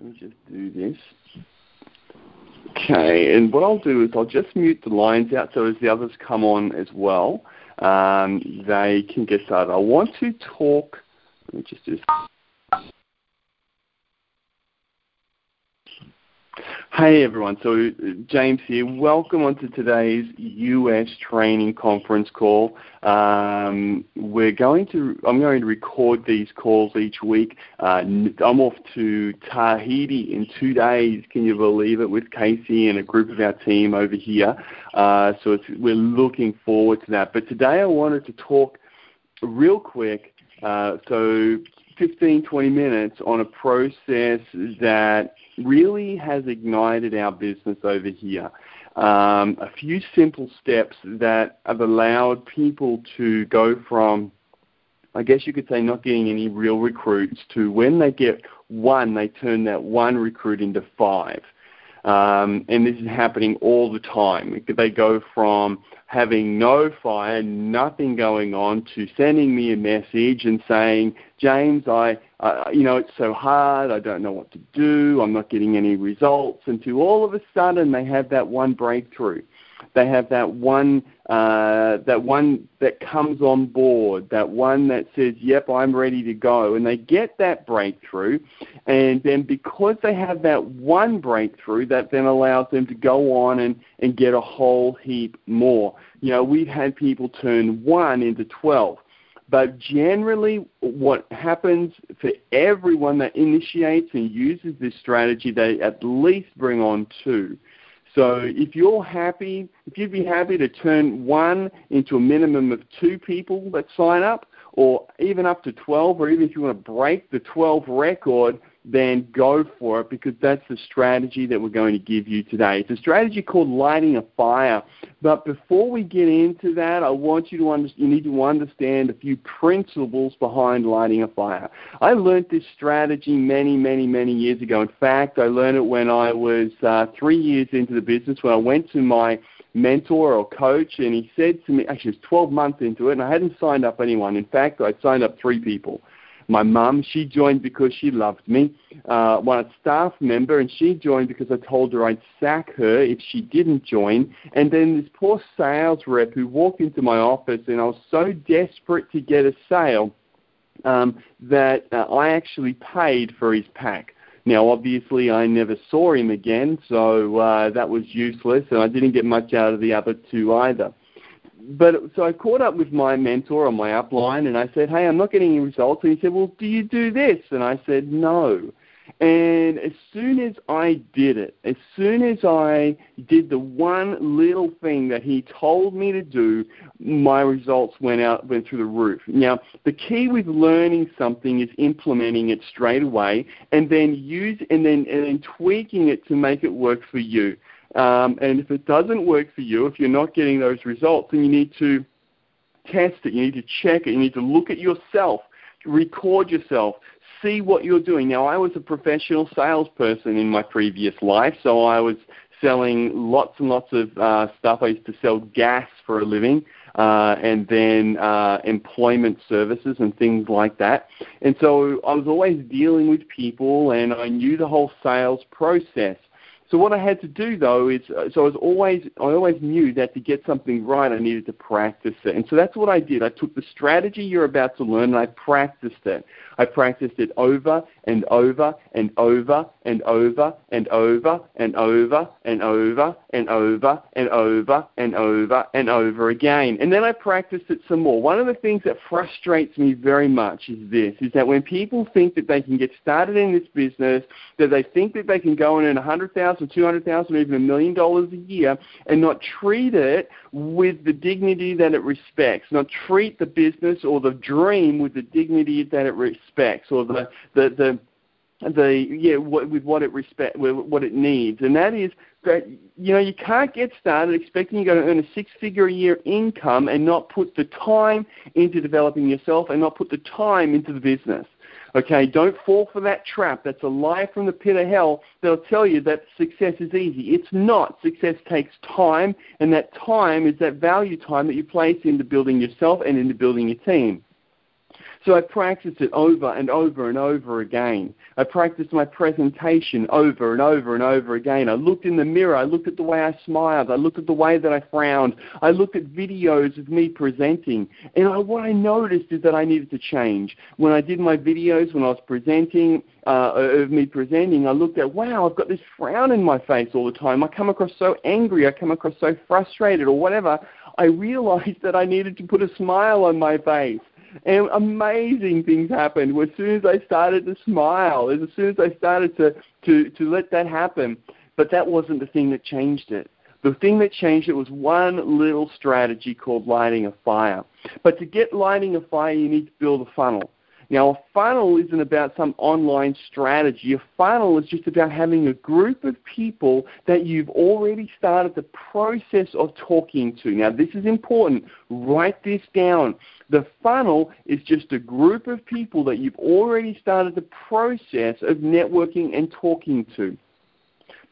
Let me just do this. Okay, and what I'll do is I'll just mute the lines out so as the others come on as well, they can get started. I want to talk... Let me just do this. Hey everyone, so James here. Welcome onto today's US training conference call. I'm going to record these calls each week. I'm off to Tahiti in 2 days. Can you believe it? With Casey and a group of our team over here. We're looking forward to that. But today I wanted to talk real quick. 15-20 minutes on a process that really has ignited our business over here. A few simple steps that have allowed people to go from, I guess you could say, not getting any real recruits to when they get one, they turn that one recruit into 5. And this is happening all the time. They go from having no fire, nothing going on, to sending me a message and saying, James, it's so hard, I don't know what to do, I'm not getting any results, until all of a sudden they have that one breakthrough. They have that one that comes on board, that one that says, yep, I'm ready to go. And they get that breakthrough. And then because they have that one breakthrough, that then allows them to go on and get a whole heap more. You know, we've had people turn 1 into 12. But generally what happens for everyone that initiates and uses this strategy, they at least bring on 2. So if you'd be happy to turn 1 into a minimum of 2 people that sign up, or even up to 12, or even if you want to break the 12 record, then go for it, because that's the strategy that we're going to give you today. It's a strategy called lighting a fire. But before we get into that, I want you to understand a few principles behind lighting a fire. I learned this strategy many years ago. In fact, I learned it when I was 3 years into the business, when I went to my mentor or coach, and he said to me, actually it was 12 months into it, and I hadn't signed up anyone. In fact, I'd signed up 3 people. My mum, she joined because she loved me. One staff member, and she joined because I told her I'd sack her if she didn't join. And then this poor sales rep who walked into my office, and I was so desperate to get a sale that I actually paid for his pack. Now, obviously, I never saw him again, so that was useless, and I didn't get much out of the other 2 either. So I caught up with my mentor on my upline, and I said, hey, I'm not getting any results. And he said, well, do you do this? And I said, no. And as soon as I did it, as soon as I did the one little thing that he told me to do, my results went through the roof. Now, the key with learning something is implementing it straight away, and then then tweaking it to make it work for you. And if it doesn't work for you, if you're not getting those results, then you need to test it, you need to check it, you need to look at yourself, record yourself, see what you're doing. Now, I was a professional salesperson in my previous life, so I was selling lots and lots of stuff. I used to sell gas for a living, and then employment services and things like that. And so I was always dealing with people, and I knew the whole sales process. So what I had to do, though, is I always knew that to get something right, I needed to practice it. And so that's what I did. I took the strategy you're about to learn, and I practiced it. I practiced it over and over and over and over and over and over and over and over and over and over and over again. And then I practiced it some more. One of the things that frustrates me very much is that when people think that they can get started in this business, that they think that they can go and earn $100,000 or $200,000 or even $1 million a year, and not treat it with the dignity that it respects, not treat the business or the dream with the dignity that it respects, or what it needs. And that is that, you know, you can't get started expecting you're going to earn a 6-figure a year income and not put the time into developing yourself and not put the time into the business. Okay, don't fall for that trap. That's a lie from the pit of hell. They'll tell you that success is easy. It's not. Success takes time, and that time is that value time that you place into building yourself and into building your team. So I practiced it over and over and over again. I practiced my presentation over and over and over again. I looked in the mirror. I looked at the way I smiled. I looked at the way that I frowned. I looked at videos of me presenting. And what I noticed is that I needed to change. When I did my videos, when I was presenting, I looked at, wow, I've got this frown in my face all the time. I come across so angry. I come across so frustrated or whatever. I realized that I needed to put a smile on my face. And amazing things happened. As soon as I started to smile, as soon as I started to let that happen. But that wasn't the thing that changed it. The thing that changed it was one little strategy called lighting a fire. But to get lighting a fire, you need to build a funnel. Now, a funnel isn't about some online strategy. A funnel is just about having a group of people that you've already started the process of talking to. Now, this is important. Write this down. The funnel is just a group of people that you've already started the process of networking and talking to.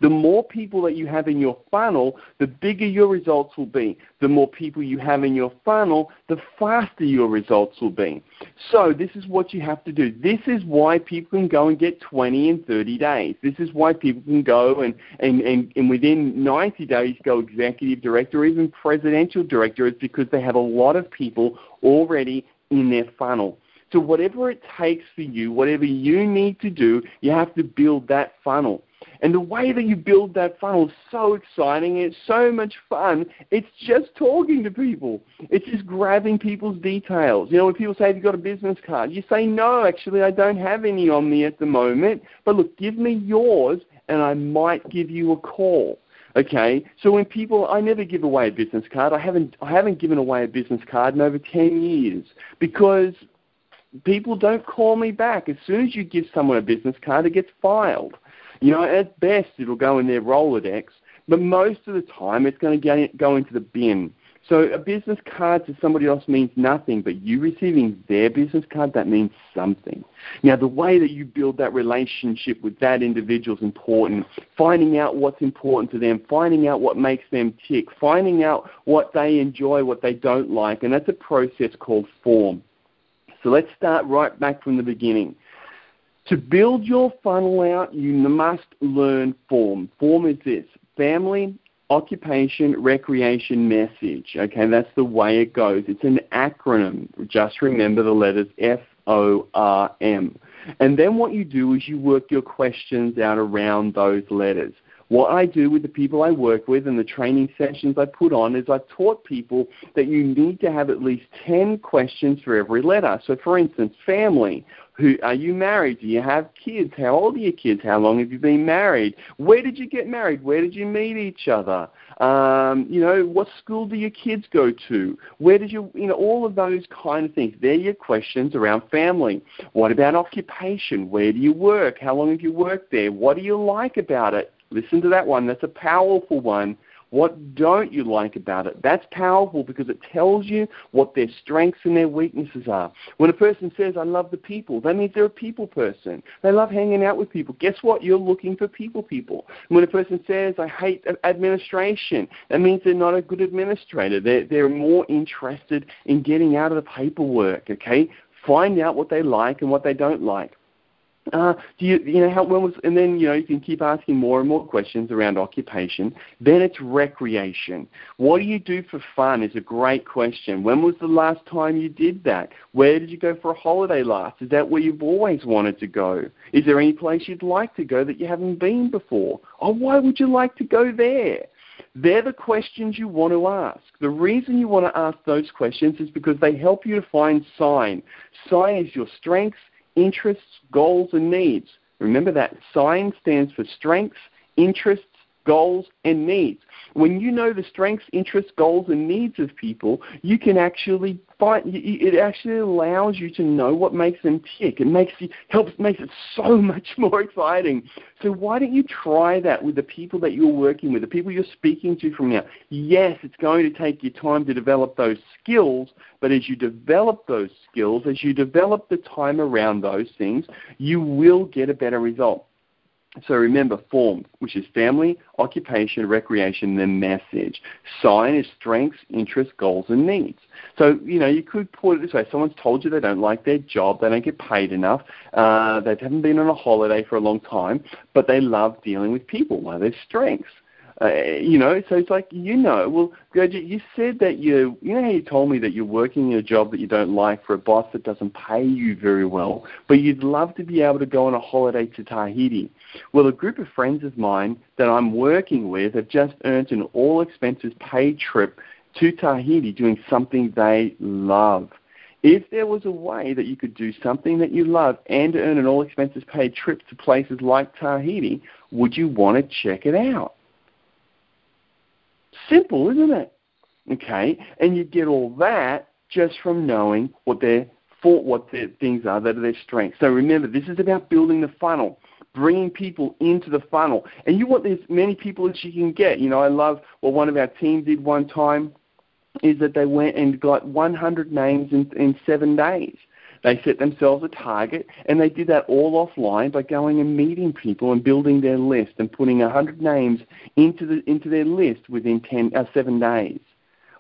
The more people that you have in your funnel, the bigger your results will be. The more people you have in your funnel, the faster your results will be. So this is what you have to do. This is why people can go and get 20 and 30 days. This is why people can go and within 90 days go executive director or even presidential director. It's because they have a lot of people already in their funnel. So whatever it takes for you, whatever you need to do, you have to build that funnel. And the way that you build that funnel is so exciting. It's so much fun. It's just talking to people. It's just grabbing people's details. You know, when people say, have you got a business card? You say, no, actually, I don't have any on me at the moment. But look, give me yours, and I might give you a call. Okay, so when people, I never give away a business card. I haven't given away a business card in over 10 years because people don't call me back. As soon as you give someone a business card, it gets filed. You know, at best, it'll go in their Rolodex, but most of the time, it's going to go into the bin. So a business card to somebody else means nothing, but you receiving their business card, that means something. Now, the way that you build that relationship with that individual is important. Finding out what's important to them, finding out what makes them tick, finding out what they enjoy, what they don't like, and that's a process called form. So let's start right back from the beginning. To build your funnel out, you must learn form. Form is this: family, occupation, recreation, message. Okay, that's the way it goes. It's an acronym. Just remember the letters FORM. And then what you do is you work your questions out around those letters. What I do with the people I work with and the training sessions I put on is I've taught people that you need to have at least 10 questions for every letter. So, for instance, family. Who are you married? Do you have kids? How old are your kids? How long have you been married? Where did you get married? Where did you meet each other? You know, what school do your kids go to? Where did you know, all of those kind of things. They're your questions around family. What about occupation? Where do you work? How long have you worked there? What do you like about it? Listen to that one. That's a powerful one. What don't you like about it? That's powerful because it tells you what their strengths and their weaknesses are. When a person says, I love the people, that means they're a people person. They love hanging out with people. Guess what? You're looking for people. When a person says, I hate administration, that means they're not a good administrator. They're more interested in getting out of the paperwork, okay? Find out what they like and what they don't like. You can keep asking more and more questions around occupation. Then it's recreation. What do you do for fun is a great question. When was the last time you did that? Where did you go for a holiday last? Is that where you've always wanted to go? Is there any place you'd like to go that you haven't been before? Oh, why would you like to go there? They're the questions you want to ask. The reason you want to ask those questions is because they help you to find sign. Sign is your strengths, interests, goals, and needs. Remember that. SIGN stands for strengths, interests, goals, and needs. When you know the strengths, interests, goals, and needs of people, you can actually find. It actually allows you to know what makes them tick. It makes it so much more exciting. So why don't you try that with the people that you're working with, the people you're speaking to from now? Yes, it's going to take you time to develop those skills, but as you develop those skills, as you develop the time around those things, you will get a better result. So remember form, which is family, occupation, recreation, then message. Sign is strengths, interests, goals, and needs. So, you know, you could put it this way. Someone's told you they don't like their job, they don't get paid enough, they haven't been on a holiday for a long time, but they love dealing with people. One of their strengths. You know, so it's like, you know, well, Gojit, you said that you know how you told me that you're working in a job that you don't like for a boss that doesn't pay you very well, but you'd love to be able to go on a holiday to Tahiti. Well, a group of friends of mine that I'm working with have just earned an all-expenses-paid trip to Tahiti doing something they love. If there was a way that you could do something that you love and earn an all-expenses-paid trip to places like Tahiti, would you want to check it out? Simple, isn't it? Okay, and you get all that just from knowing what their things are that are their strengths. So remember, this is about building the funnel, bringing people into the funnel, and you want as many people as you can get. You know, I love what one of our team did one time is that they went and got 100 names in 7 days. They set themselves a target, and they did that all offline by going and meeting people and building their list and putting 100 names into their list within 7 days.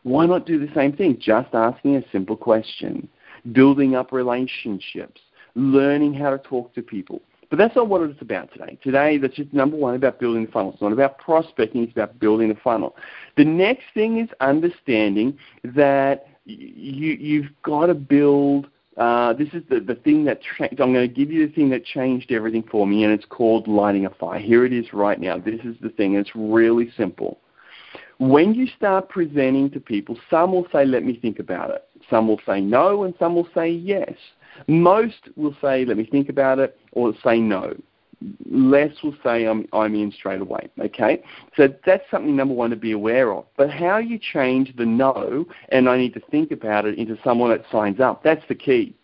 Why not do the same thing? Just asking a simple question, building up relationships, learning how to talk to people. But that's not what it's about today. Today, that's just number one about building the funnel. It's not about prospecting. It's about building the funnel. The next thing is understanding that you've got to build. This is the thing that I'm going to give you the thing that changed everything for me, and it's called lighting a fire. Here it is right now. This is the thing. It's really simple. When you start presenting to people, some will say, let me think about it. Some will say no, and some will say yes. Most will say, let me think about it, or say no. Less will say, I'm in straight away, okay? So that's something, number one, to be aware of. But how you change the no, and I need to think about it, into someone that signs up, that's the key.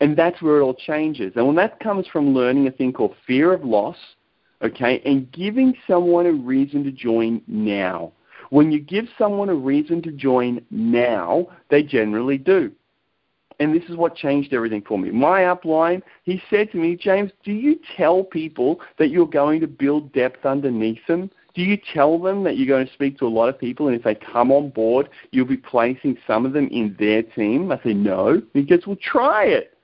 And that's where it all changes. And when that comes from learning a thing called fear of loss, okay, and giving someone a reason to join now. When you give someone a reason to join now, they generally do. And this is what changed everything for me. My upline, he said to me, James, do you tell people that you're going to build depth underneath them? Do you tell them that you're going to speak to a lot of people, and if they come on board, you'll be placing some of them in their team? I said, no. He goes, well, try it.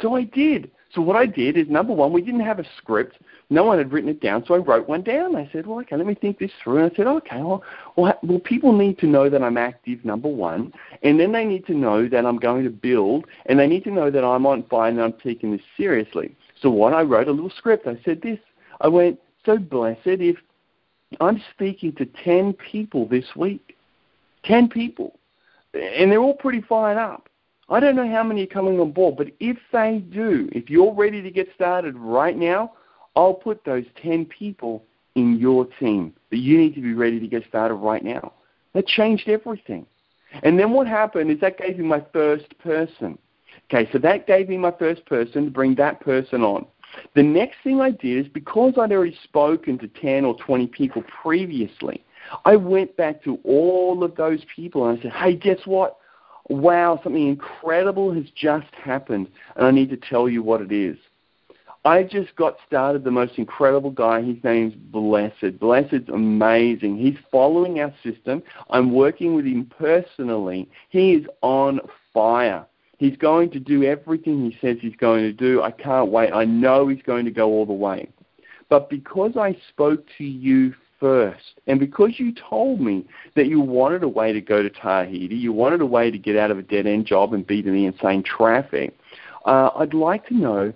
So I did. So what I did is, number one, we didn't have a script. No one had written it down, so I wrote one down. I said, well, okay, let me think this through. And I said, okay, well, people need to know that I'm active, number one, and then they need to know that I'm going to build, and they need to know that I'm on fire and I'm taking this seriously. So what I wrote a little script. I said this. I went, so Blessed, if I'm speaking to 10 people this week, 10 people, and they're all pretty fired up. I don't know how many are coming on board, but if they do, if you're ready to get started right now, I'll put those 10 people in your team. But you need to be ready to get started right now. That changed everything. And then what happened is that gave me my first person. Okay, so that gave me my first person to bring that person on. The next thing I did is, because I'd already spoken to 10 or 20 people previously, I went back to all of those people and I said, hey, guess what? Wow, something incredible has just happened, and I need to tell you what it is. I just got started the most incredible guy. His name's Blessed. Blessed's amazing. He's following our system. I'm working with him personally. He is on fire. He's going to do everything he says he's going to do. I can't wait. I know he's going to go all the way. But because I spoke to you first, and because you told me that you wanted a way to go to Tahiti, you wanted a way to get out of a dead-end job and beat the insane traffic, I'd like to know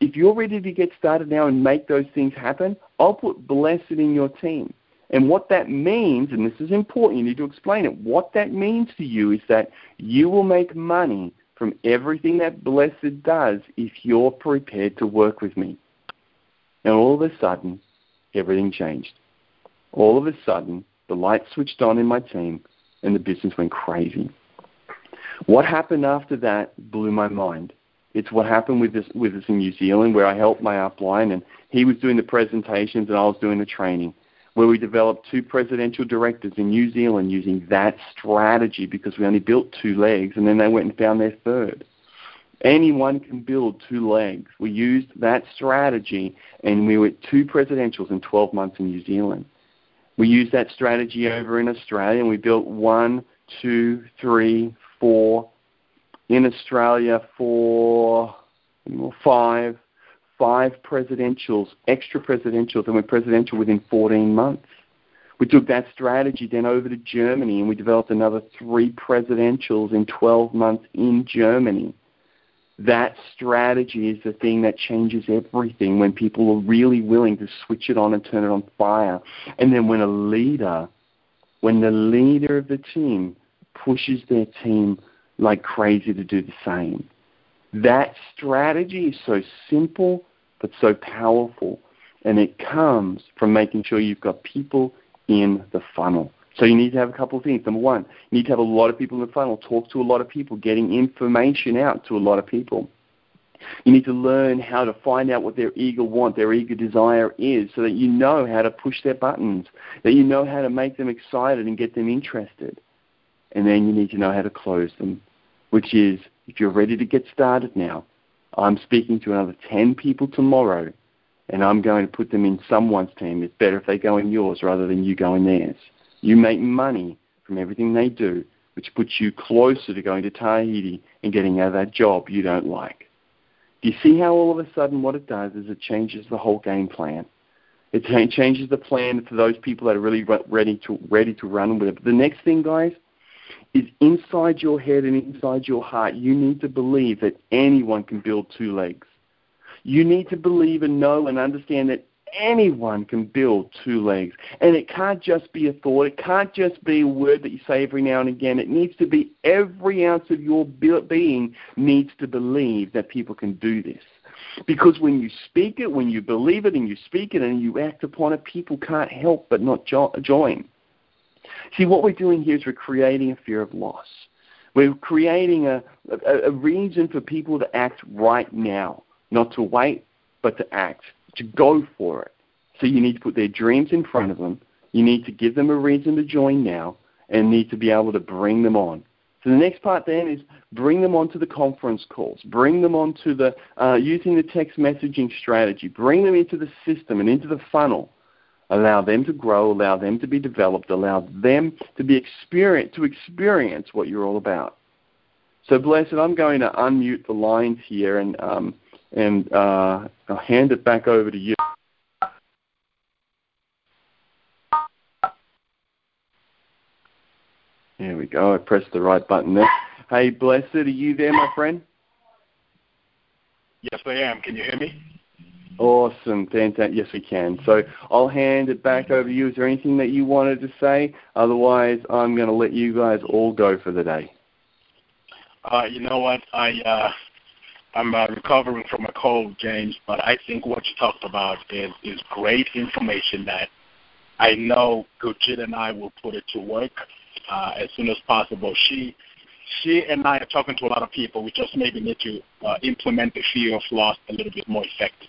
if you're ready to get started now and make those things happen, I'll put Blessed in your team. And what that means, and this is important, you need to explain it, what that means to you is that you will make money from everything that Blessed does if you're prepared to work with me. And all of a sudden, everything changed. All of a sudden, the light switched on in my team, and the business went crazy. What happened after that blew my mind. It's what happened with us in New Zealand, where I helped my upline, and he was doing the presentations, and I was doing the training, where we developed 2 presidential directors in New Zealand using that strategy, because we only built 2 legs, and then they went and found their third. Anyone can build two legs. We used that strategy, and we were two presidentials in 12 months in New Zealand. We used that strategy over in Australia, and we built 1, 2, 3, 4. In Australia, 5 presidentials, extra presidentials, and we're presidential within 14 months. We took that strategy then over to Germany, and we developed another 3 presidentials in 12 months in Germany. That strategy is the thing that changes everything when people are really willing to switch it on and turn it on fire. And then when the leader of the team pushes their team like crazy to do the same. That strategy is so simple but so powerful, and it comes from making sure you've got people in the funnel. So you need to have a couple of things. Number one, you need to have a lot of people in the funnel, talk to a lot of people, getting information out to a lot of people. You need to learn how to find out what their eager want, their eager desire is, so that you know how to push their buttons, that you know how to make them excited and get them interested. And then you need to know how to close them, which is, if you're ready to get started now, I'm speaking to another 10 people tomorrow, and I'm going to put them in someone's team. It's better if they go in yours rather than you go in theirs. You make money from everything they do, which puts you closer to going to Tahiti and getting out of that job you don't like. Do you see how all of a sudden what it does is it changes the whole game plan? It changes the plan for those people that are really ready to run with it. But the next thing, guys, is inside your head and inside your heart, you need to believe that anyone can build two legs. You need to believe and know and understand that anyone can build two legs. And it can't just be a thought. It can't just be a word that you say every now and again. It needs to be every ounce of your being needs to believe that people can do this. Because when you speak it, when you believe it and you speak it and you act upon it, people can't help but not join. See, what we're doing here is we're creating a fear of loss. We're creating a reason for people to act right now, not to wait, but to act, to go for it. So you need to put their dreams in front of them. You need to give them a reason to join now and need to be able to bring them on. So the next part then is bring them onto the conference calls, bring them onto the using the text messaging strategy, bring them into the system and into the funnel. Allow them to grow, allow them to be developed, allow them to be experience what you're all about. So, Blessed, I'm going to unmute the lines here and I'll hand it back over to you. There we go. I pressed the right button there. Hey, Blessed, are you there, my friend? Yes, I am. Can you hear me? Awesome. Fantastic. Yes, we can. So I'll hand it back over to you. Is there anything that you wanted to say? Otherwise, I'm going to let you guys all go for the day. You know what? I'm recovering from a cold, James, but I think what you talked about is great information that I know Gojit and I will put it to work as soon as possible. She and I are talking to a lot of people. We just maybe need to implement the fear of loss a little bit more effectively.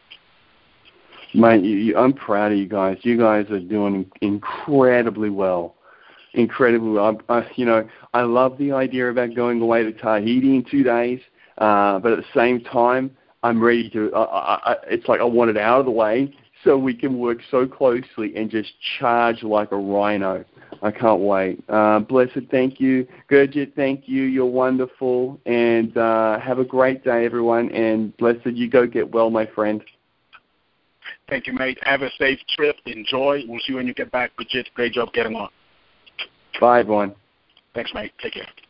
Mate, I'm proud of you guys. You guys are doing incredibly well. Incredibly well. I love the idea about going away to Tahiti in 2 days, but at the same time, I'm ready to. It's like I want it out of the way so we can work so closely and just charge like a rhino. I can't wait. Blessed, thank you. Gurjit, thank you. You're wonderful. And have a great day, everyone. And Blessed, you go get well, my friend. Thank you, mate. Have a safe trip. Enjoy. We'll see you when you get back. Bridget, great job getting on. Bye, everyone. Thanks, mate. Take care.